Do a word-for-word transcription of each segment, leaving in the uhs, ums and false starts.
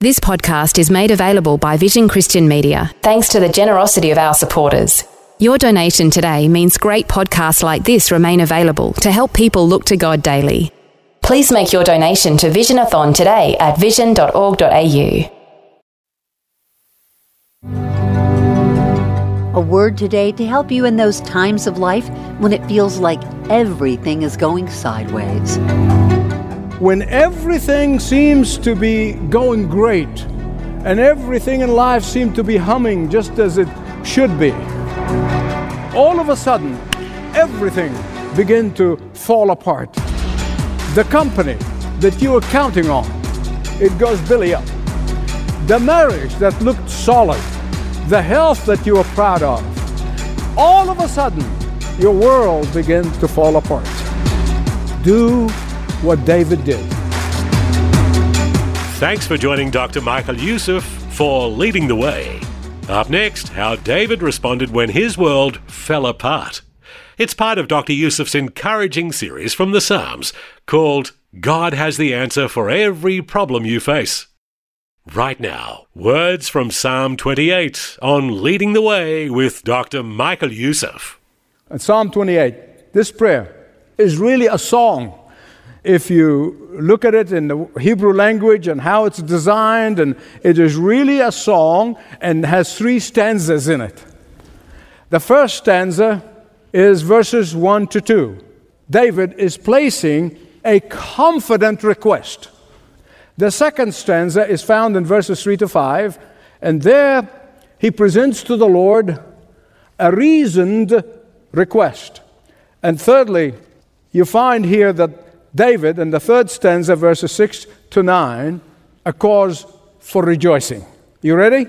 This podcast is made available by Vision Christian Media, thanks to the generosity of our supporters. Your donation today means great podcasts like this remain available to help people look to God daily. Please make your donation to Visionathon today at vision dot org dot a u. A word today to help you in those times of life when it feels like everything is going sideways. When everything seems to be going great and everything in life seems to be humming just as it should be, all of a sudden, everything begins to fall apart. The company that you were counting on, it goes belly up. The marriage that looked solid, the health that you were proud of, all of a sudden, your world begins to fall apart. Do what David did. Thanks for joining Doctor Michael Youssef for Leading the Way. Up next, how David responded when his world fell apart. It's part of Doctor Youssef's encouraging series from the Psalms called God Has the Answer for Every Problem You Face. Right now, words from Psalm twenty-eight on Leading the Way with Doctor Michael Youssef. In Psalm twenty-eight, this prayer is really a song. If you look at it in the Hebrew language and how it's designed, and it is really a song and has three stanzas in it. The first stanza is verses one to two. David is placing a confident request. The second stanza is found in verses three to five, and there he presents to the Lord a reasoned request. And thirdly, you find here that David, in the third stanza, verses six to nine, a cause for rejoicing. You ready?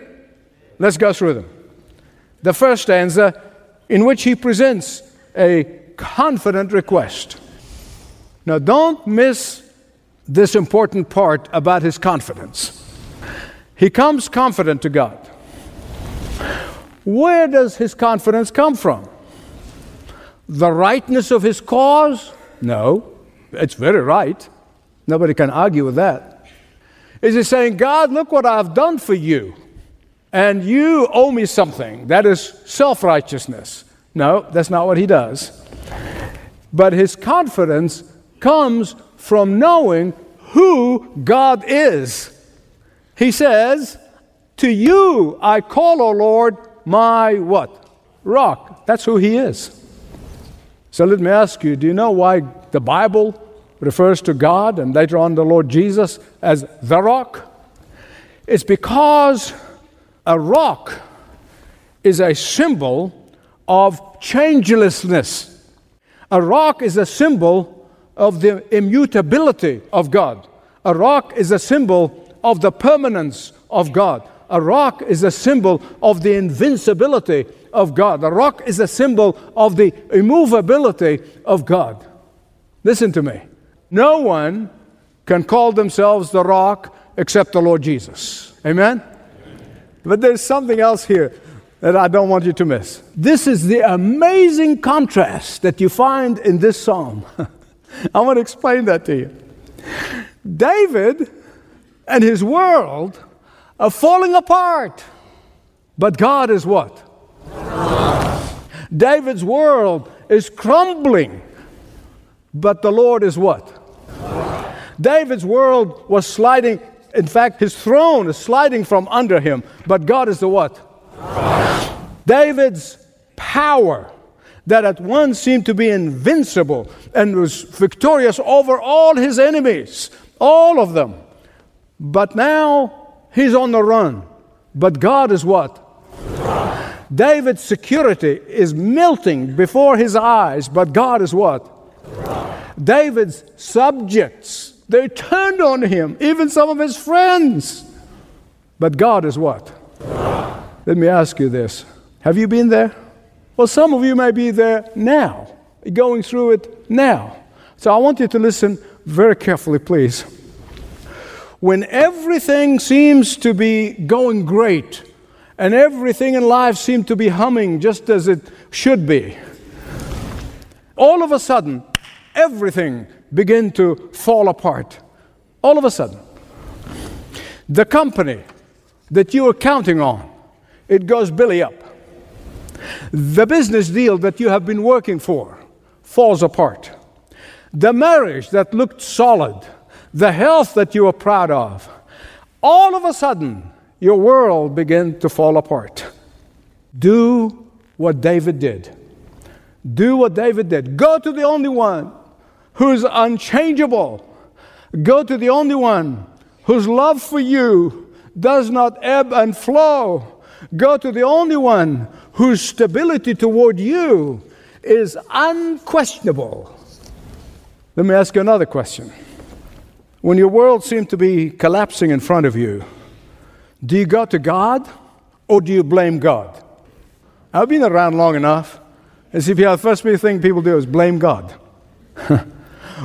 Let's go through them. The first stanza, in which he presents a confident request. Now, don't miss this important part about his confidence. He comes confident to God. Where does his confidence come from? The rightness of his cause? No. It's very right. Nobody can argue with that. Is he saying, God, look what I've done for you, and you owe me something? That is self-righteousness. No, that's not what he does. But his confidence comes from knowing who God is. He says, to you I call, O Lord, my what? Rock. That's who he is. So let me ask you, do you know why the Bible refers to God and later on the Lord Jesus as the rock? It's because a rock is a symbol of changelessness. A rock is a symbol of the immutability of God. A rock is a symbol of the permanence of God. A rock is a symbol of the invincibility of God. A rock is a symbol of the immovability of God. Listen to me. No one can call themselves the rock except the Lord Jesus. Amen? Amen? But there's something else here that I don't want you to miss. This is the amazing contrast that you find in this psalm. I want to explain that to you. David and his world are falling apart. But God is what? David's world is crumbling. But the Lord is what? David's world was sliding. In fact, his throne is sliding from under him. But God is the what? David's power that at once seemed to be invincible and was victorious over all his enemies, all of them. But now he's on the run. But God is what? David's security is melting before his eyes. But God is what? David's subjects, they turned on him, even some of his friends. But God is what? Let me ask you this. Have you been there? Well, some of you may be there now, going through it now. So I want you to listen very carefully, please. When everything seems to be going great, and everything in life seems to be humming just as it should be, all of a sudden, everything begins to fall apart. All of a sudden. The company that you were counting on, it goes belly up. The business deal that you have been working for falls apart. The marriage that looked solid, the health that you were proud of, all of a sudden, your world began to fall apart. Do what David did. Do what David did. Go to the only one who's unchangeable. Go to the only one whose love for you does not ebb and flow. Go to the only one whose stability toward you is unquestionable. Let me ask you another question. When your world seems to be collapsing in front of you, do you go to God or do you blame God? I've been around long enough. As if you have, the first thing people do is blame God.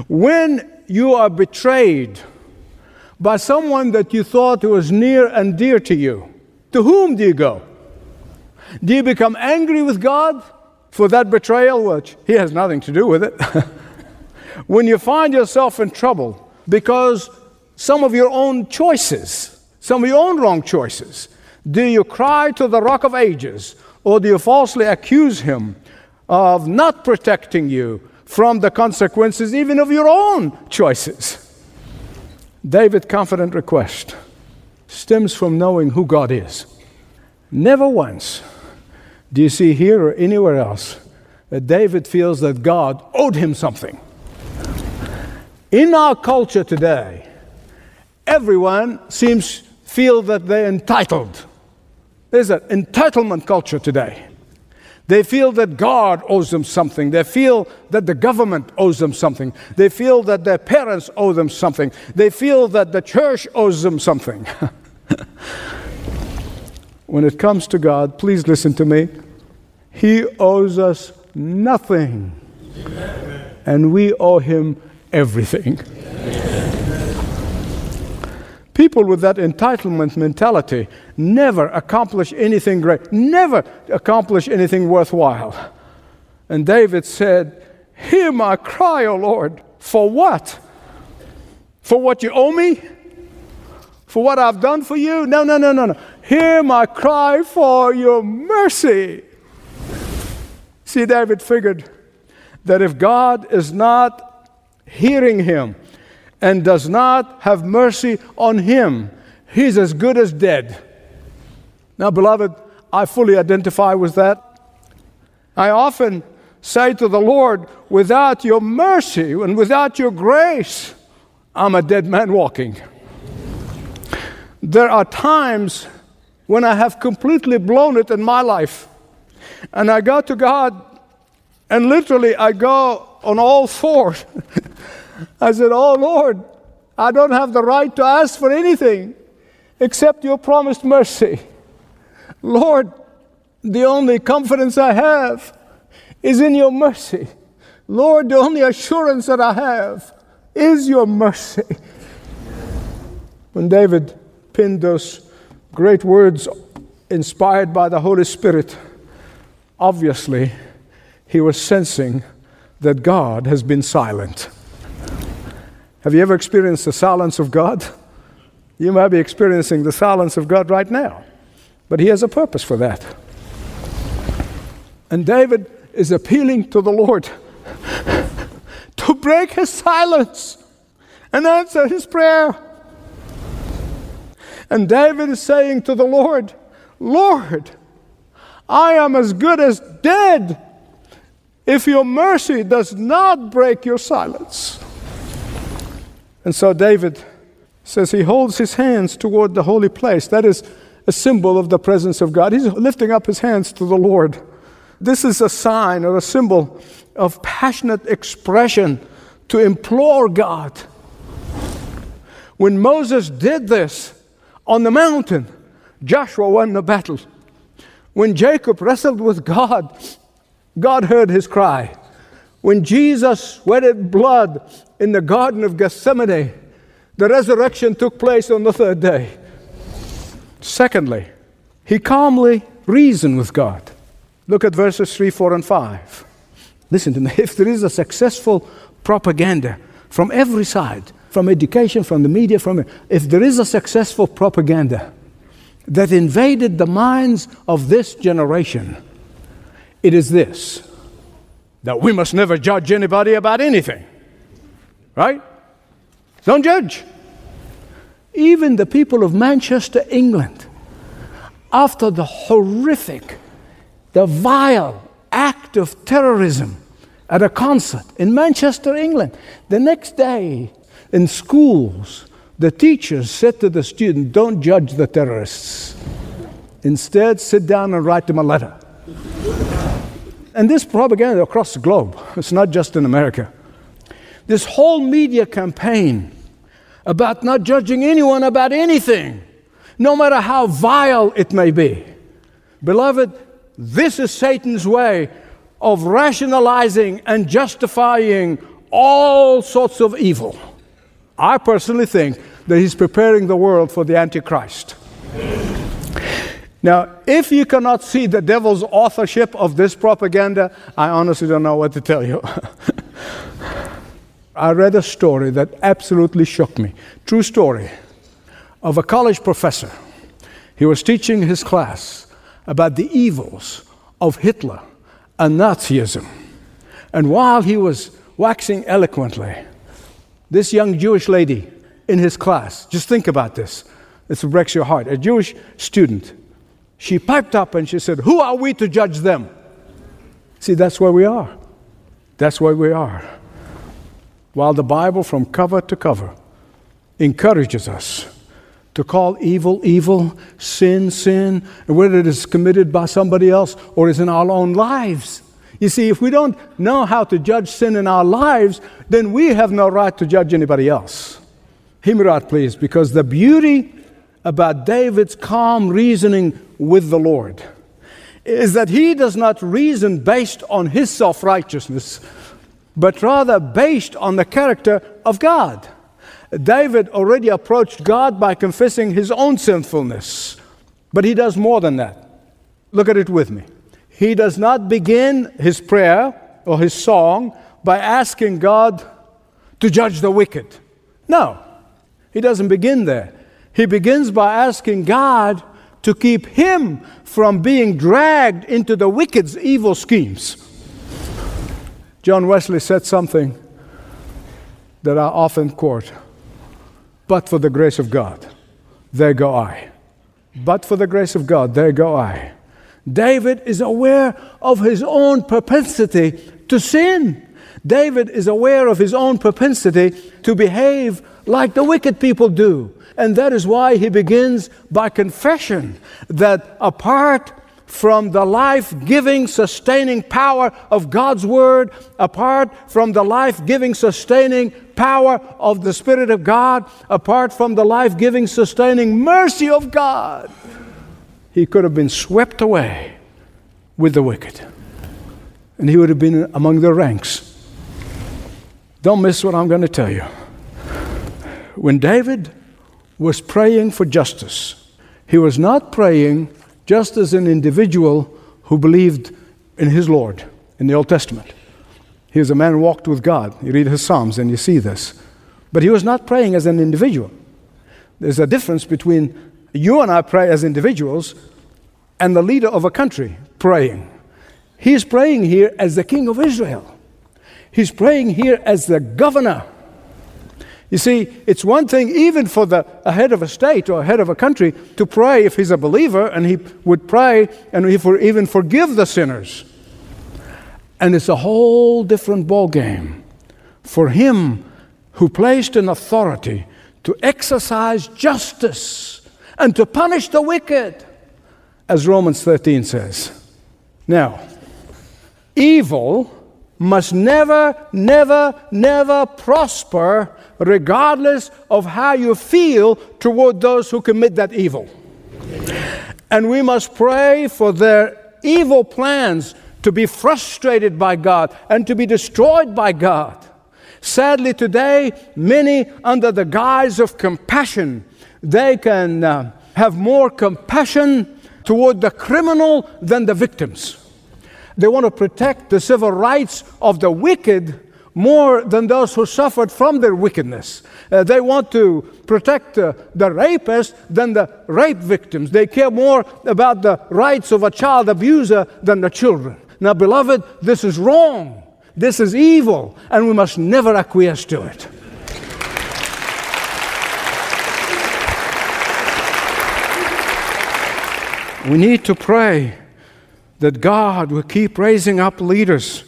When you are betrayed by someone that you thought was near and dear to you, to whom do you go? Do you become angry with God for that betrayal, which He has nothing to do with it? When you find yourself in trouble because some of your own choices, some of your own wrong choices, do you cry to the Rock of Ages, or do you falsely accuse Him of not protecting you from the consequences even of your own choices? David's confident request stems from knowing who God is. Never once do you see here or anywhere else that David feels that God owed him something. In our culture today, everyone seems to feel that they're entitled. There's an entitlement culture today. They feel that God owes them something. They feel that the government owes them something. They feel that their parents owe them something. They feel that the church owes them something. When it comes to God, please listen to me. He owes us nothing. Amen. And we owe Him everything. Amen. People with that entitlement mentality never accomplish anything great, never accomplish anything worthwhile. And David said, "Hear my cry, O Lord." For what? For what you owe me? For what I've done for you? No, no, no, no, no. Hear my cry for your mercy. See, David figured that if God is not hearing him and does not have mercy on him, he's as good as dead. Now, beloved, I fully identify with that. I often say to the Lord, without your mercy and without your grace, I'm a dead man walking. There are times when I have completely blown it in my life. And I go to God, and literally I go on all fours. I said, "Oh, Lord, I don't have the right to ask for anything except your promised mercy. Lord, the only confidence I have is in your mercy. Lord, the only assurance that I have is your mercy." When David pinned those great words inspired by the Holy Spirit, obviously he was sensing that God has been silent. Have you ever experienced the silence of God? You might be experiencing the silence of God right now, but He has a purpose for that. And David is appealing to the Lord to break His silence and answer his prayer. And David is saying to the Lord, "Lord, I am as good as dead if your mercy does not break your silence." And so David says he holds his hands toward the holy place. That is a symbol of the presence of God. He's lifting up his hands to the Lord. This is a sign or a symbol of passionate expression to implore God. When Moses did this on the mountain, Joshua won the battle. When Jacob wrestled with God God heard his cry. When Jesus sweated blood in the Garden of Gethsemane, the resurrection took place on the third day. Secondly, he calmly reasoned with God. Look at verses three, four, and five. Listen to me. If there is a successful propaganda from every side, from education, from the media, from if there is a successful propaganda that invaded the minds of this generation, it is this, that we must never judge anybody about anything, right? Don't judge. Even the people of Manchester, England, after the horrific, the vile act of terrorism at a concert in Manchester, England, the next day in schools, the teachers said to the student, don't judge the terrorists. Instead, sit down and write them a letter. And this propaganda across the globe, it's not just in America. This whole media campaign about not judging anyone about anything, no matter how vile it may be. Beloved, this is Satan's way of rationalizing and justifying all sorts of evil. I personally think that he's preparing the world for the Antichrist. Now, if you cannot see the devil's authorship of this propaganda, I honestly don't know what to tell you. I read a story that absolutely shook me. True story of a college professor. He was teaching his class about the evils of Hitler and Nazism. And while he was waxing eloquently, this young Jewish lady in his class, just think about this, this breaks your heart, a Jewish student, she piped up and she said, who are we to judge them? See, that's where we are. That's where we are. While the Bible from cover to cover encourages us to call evil, evil, sin, sin, and whether it is committed by somebody else or is in our own lives. You see, if we don't know how to judge sin in our lives, then we have no right to judge anybody else. Hear me out, please, because the beauty about David's calm reasoning with the Lord is that he does not reason based on his self-righteousness, but rather based on the character of God. David already approached God by confessing his own sinfulness. But he does more than that. Look at it with me. He does not begin his prayer or his song by asking God to judge the wicked. No, he doesn't begin there. He begins by asking God to keep him from being dragged into the wicked's evil schemes. John Wesley said something that I often quote. But for the grace of God, there go I. But for the grace of God, there go I. David is aware of his own propensity to sin. David is aware of his own propensity to behave like the wicked people do. And that is why he begins by confession that apart from the life-giving, sustaining power of God's Word, apart from the life-giving, sustaining power of the Spirit of God, apart from the life-giving, sustaining mercy of God, he could have been swept away with the wicked. And he would have been among the ranks. Don't miss what I'm going to tell you. When David was praying for justice, he was not praying just as an individual who believed in his Lord in the Old Testament. He was a man who walked with God. You read his Psalms and you see this. But he was not praying as an individual. There's a difference between you and I pray as individuals and the leader of a country praying. He is praying here as the king of Israel. He's praying here as the governor. You see, it's one thing even for the a head of a state or a head of a country to pray if he's a believer, and he would pray and he would even forgive the sinners. And it's a whole different ballgame for him who placed an authority to exercise justice and to punish the wicked, as Romans thirteen says. Now, evil must never, never, never prosper regardless of how you feel toward those who commit that evil. And we must pray for their evil plans to be frustrated by God, and to be destroyed by God. Sadly, today, many, under the guise of compassion, they can uh, have more compassion toward the criminal than the victims. They want to protect the civil rights of the wicked more than those who suffered from their wickedness. Uh, they want to protect uh, the rapist than the rape victims. They care more about the rights of a child abuser than the children. Now, beloved, this is wrong. This is evil, and we must never acquiesce to it. We need to pray that God will keep raising up leaders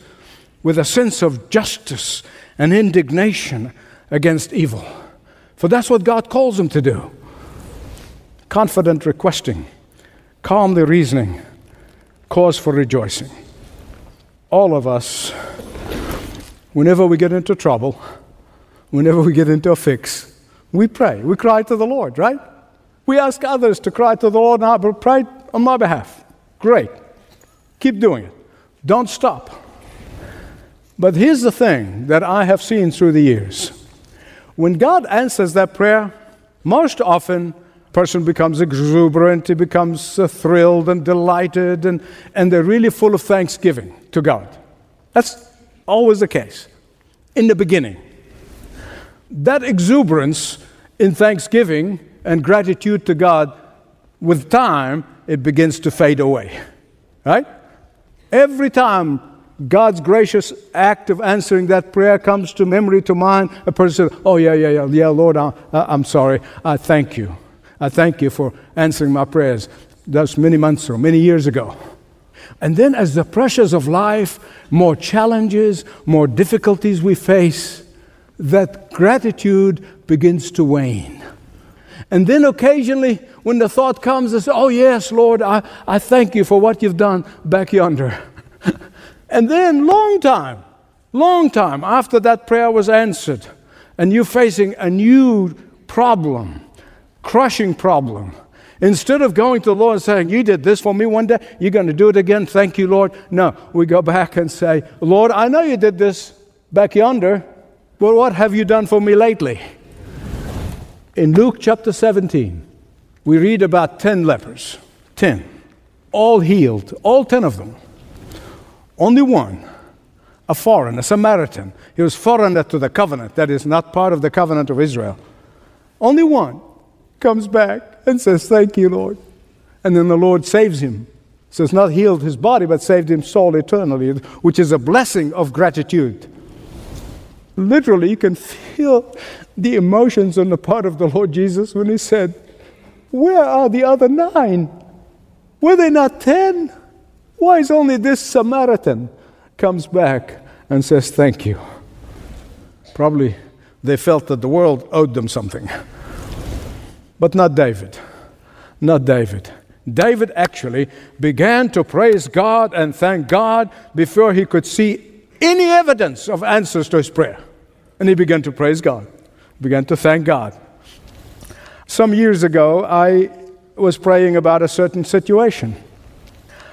with a sense of justice and indignation against evil. For that's what God calls them to do. Confident requesting, calmly reasoning, cause for rejoicing. All of us, whenever we get into trouble, whenever we get into a fix, we pray. We cry to the Lord, right? We ask others to cry to the Lord, and I will pray on my behalf. Great. Keep doing it. Don't stop. But here's the thing that I have seen through the years. When God answers that prayer, most often a person becomes exuberant, he becomes uh, thrilled and delighted, and, and they're really full of thanksgiving to God. That's always the case in the beginning. That exuberance in thanksgiving and gratitude to God, with time, it begins to fade away, right? Every time God's gracious act of answering that prayer comes to memory, to mind, a person says, oh, yeah, yeah, yeah, yeah, Lord, I, I'm sorry. I thank you. I thank you for answering my prayers. That's many months or many years ago. And then as the pressures of life, more challenges, more difficulties we face, that gratitude begins to wane. And then occasionally when the thought comes, I say, oh, yes, Lord, I, I thank you for what you've done back yonder. And then long time, long time after that prayer was answered, and you're facing a new problem, crushing problem. Instead of going to the Lord and saying, you did this for me one day, you're going to do it again, thank you, Lord. No, we go back and say, Lord, I know you did this back yonder, but what have you done for me lately? In Luke chapter seventeen, we read about ten lepers, ten, all healed, all ten of them. Only one, a foreigner, a Samaritan. He was foreigner to the covenant, that is not part of the covenant of Israel. Only one comes back and says, thank you, Lord. And then the Lord saves him. So it's not healed his body, but saved him soul eternally, which is a blessing of gratitude. Literally, you can feel the emotions on the part of the Lord Jesus when he said, where are the other nine? Were they not ten? Why is only this Samaritan comes back and says, thank you? Probably they felt that the world owed them something. But not David. Not David. David actually began to praise God and thank God before he could see any evidence of answers to his prayer. And he began to praise God. Began to thank God. Some years ago, I was praying about a certain situation.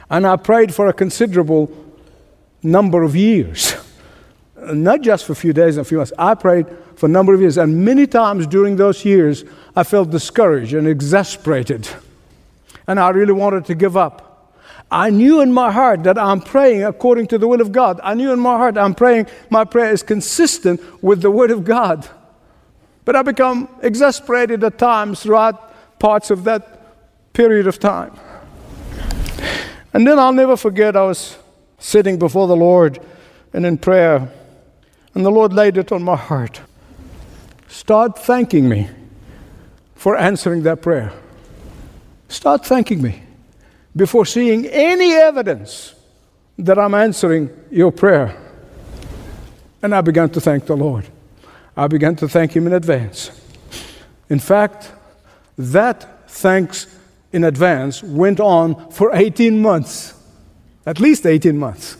And I prayed for a considerable number of years. Not just for a few days and a few months. I prayed for a number of years. And many times during those years, I felt discouraged and exasperated. And I really wanted to give up. I knew in my heart that I'm praying according to the will of God. I knew in my heart I'm praying, my prayer is consistent with the Word of God. But I become exasperated at times throughout parts of that period of time. And then I'll never forget, I was sitting before the Lord and in prayer, and the Lord laid it on my heart. Start thanking me for answering that prayer. Start thanking me before seeing any evidence that I'm answering your prayer. And I began to thank the Lord. I began to thank Him in advance. In fact, that thanks in advance went on for eighteen months, at least eighteen months.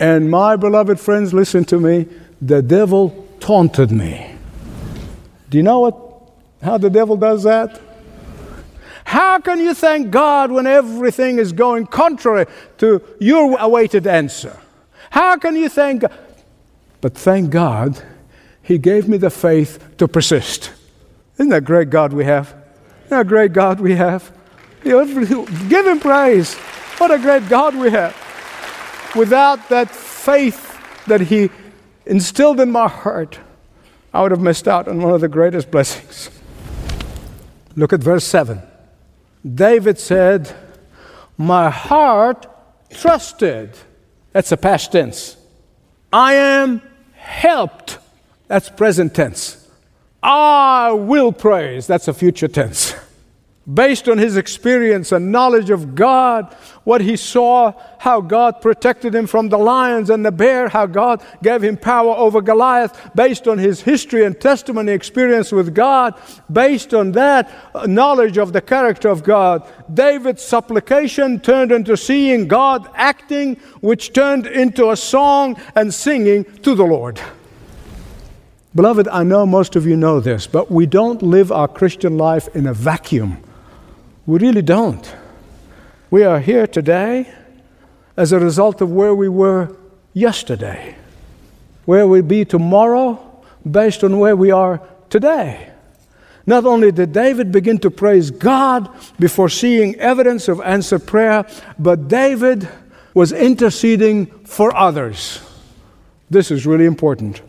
And my beloved friends, listen to me, the devil taunted me. Do you know what? How the devil does that? How can you thank God when everything is going contrary to your awaited answer? How can you thank God? But thank God, He gave me the faith to persist. Isn't that a great God we have? Isn't that a great God we have? Give Him praise. What a great God we have. Without that faith that He instilled in my heart, I would have missed out on one of the greatest blessings. Look at verse seven. David said, my heart trusted. That's a past tense. I am helped. That's present tense. I will praise. That's a future tense. Based on his experience and knowledge of God, what he saw, how God protected him from the lions and the bear, how God gave him power over Goliath, based on his history and testimony experience with God, based on that knowledge of the character of God, David's supplication turned into seeing God acting, which turned into a song and singing to the Lord. Beloved, I know most of you know this, but we don't live our Christian life in a vacuum. We really don't. We are here today as a result of where we were yesterday, where we'll be tomorrow based on where we are today. Not only did David begin to praise God before seeing evidence of answered prayer, but David was interceding for others. This is really important.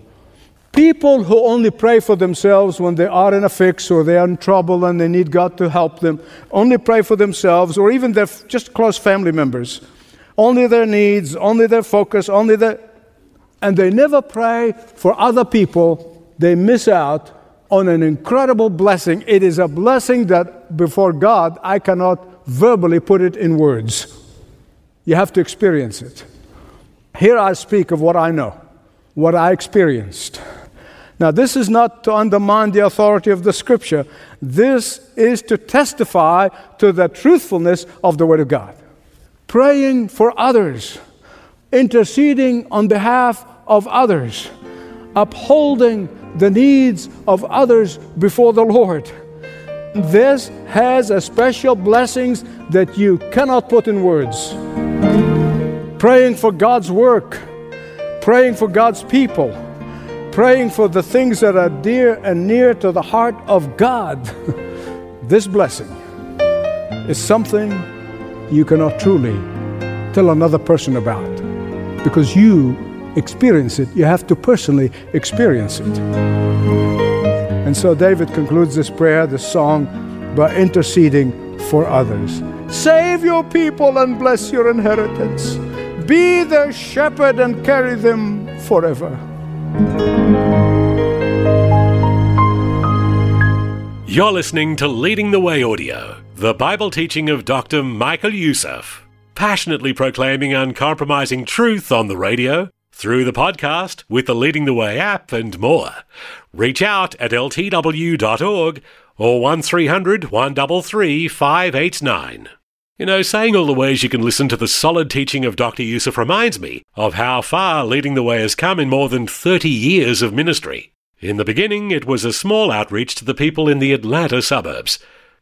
People who only pray for themselves when they are in a fix or they are in trouble and they need God to help them, only pray for themselves or even their just close family members, only their needs, only their focus, only their... and they never pray for other people, they miss out on an incredible blessing. It is a blessing that before God, I cannot verbally put it in words. You have to experience it. Here I speak of what I know, what I experienced. Now, this is not to undermine the authority of the Scripture. This is to testify to the truthfulness of the Word of God. Praying for others, interceding on behalf of others, upholding the needs of others before the Lord. This has a special blessings that you cannot put in words. Praying for God's work, praying for God's people, praying for the things that are dear and near to the heart of God. This blessing is something you cannot truly tell another person about because you experience it. You have to personally experience it. And so David concludes this prayer, this song, by interceding for others. Save your people and bless your inheritance. Be their shepherd and carry them forever. You're listening to Leading the Way Audio, the Bible teaching of Doctor Michael Youssef, passionately proclaiming uncompromising truth on the radio, through the podcast, with the Leading the Way app and more. Reach out at L T W dot org or one three hundred, one three three, five eight nine. You know, saying all the ways you can listen to the solid teaching of Doctor Youssef reminds me of how far Leading the Way has come in more than thirty years of ministry. In the beginning, it was a small outreach to the people in the Atlanta suburbs.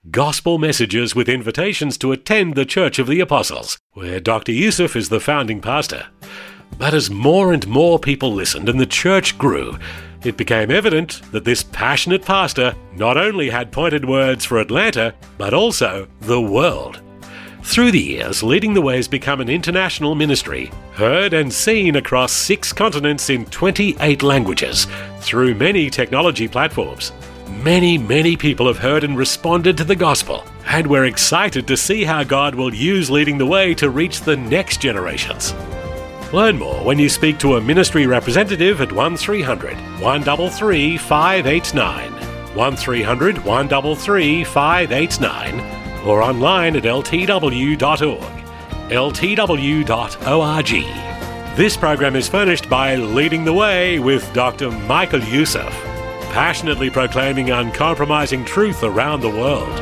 Gospel messages with invitations to attend the Church of the Apostles, where Doctor Youssef is the founding pastor. But as more and more people listened and the church grew, it became evident that this passionate pastor not only had pointed words for Atlanta, but also the world. Through the years, Leading the Way has become an international ministry, heard and seen across six continents in twenty-eight languages, through many technology platforms. Many, many people have heard and responded to the gospel, and we're excited to see how God will use Leading the Way to reach the next generations. Learn more when you speak to a ministry representative at one three hundred, one three three, five eight nine, one three hundred, one three three, five eight nine, or online at L T W dot org, L T W dot org. This program is furnished by Leading the Way with Doctor Michael Youssef, passionately proclaiming uncompromising truth around the world.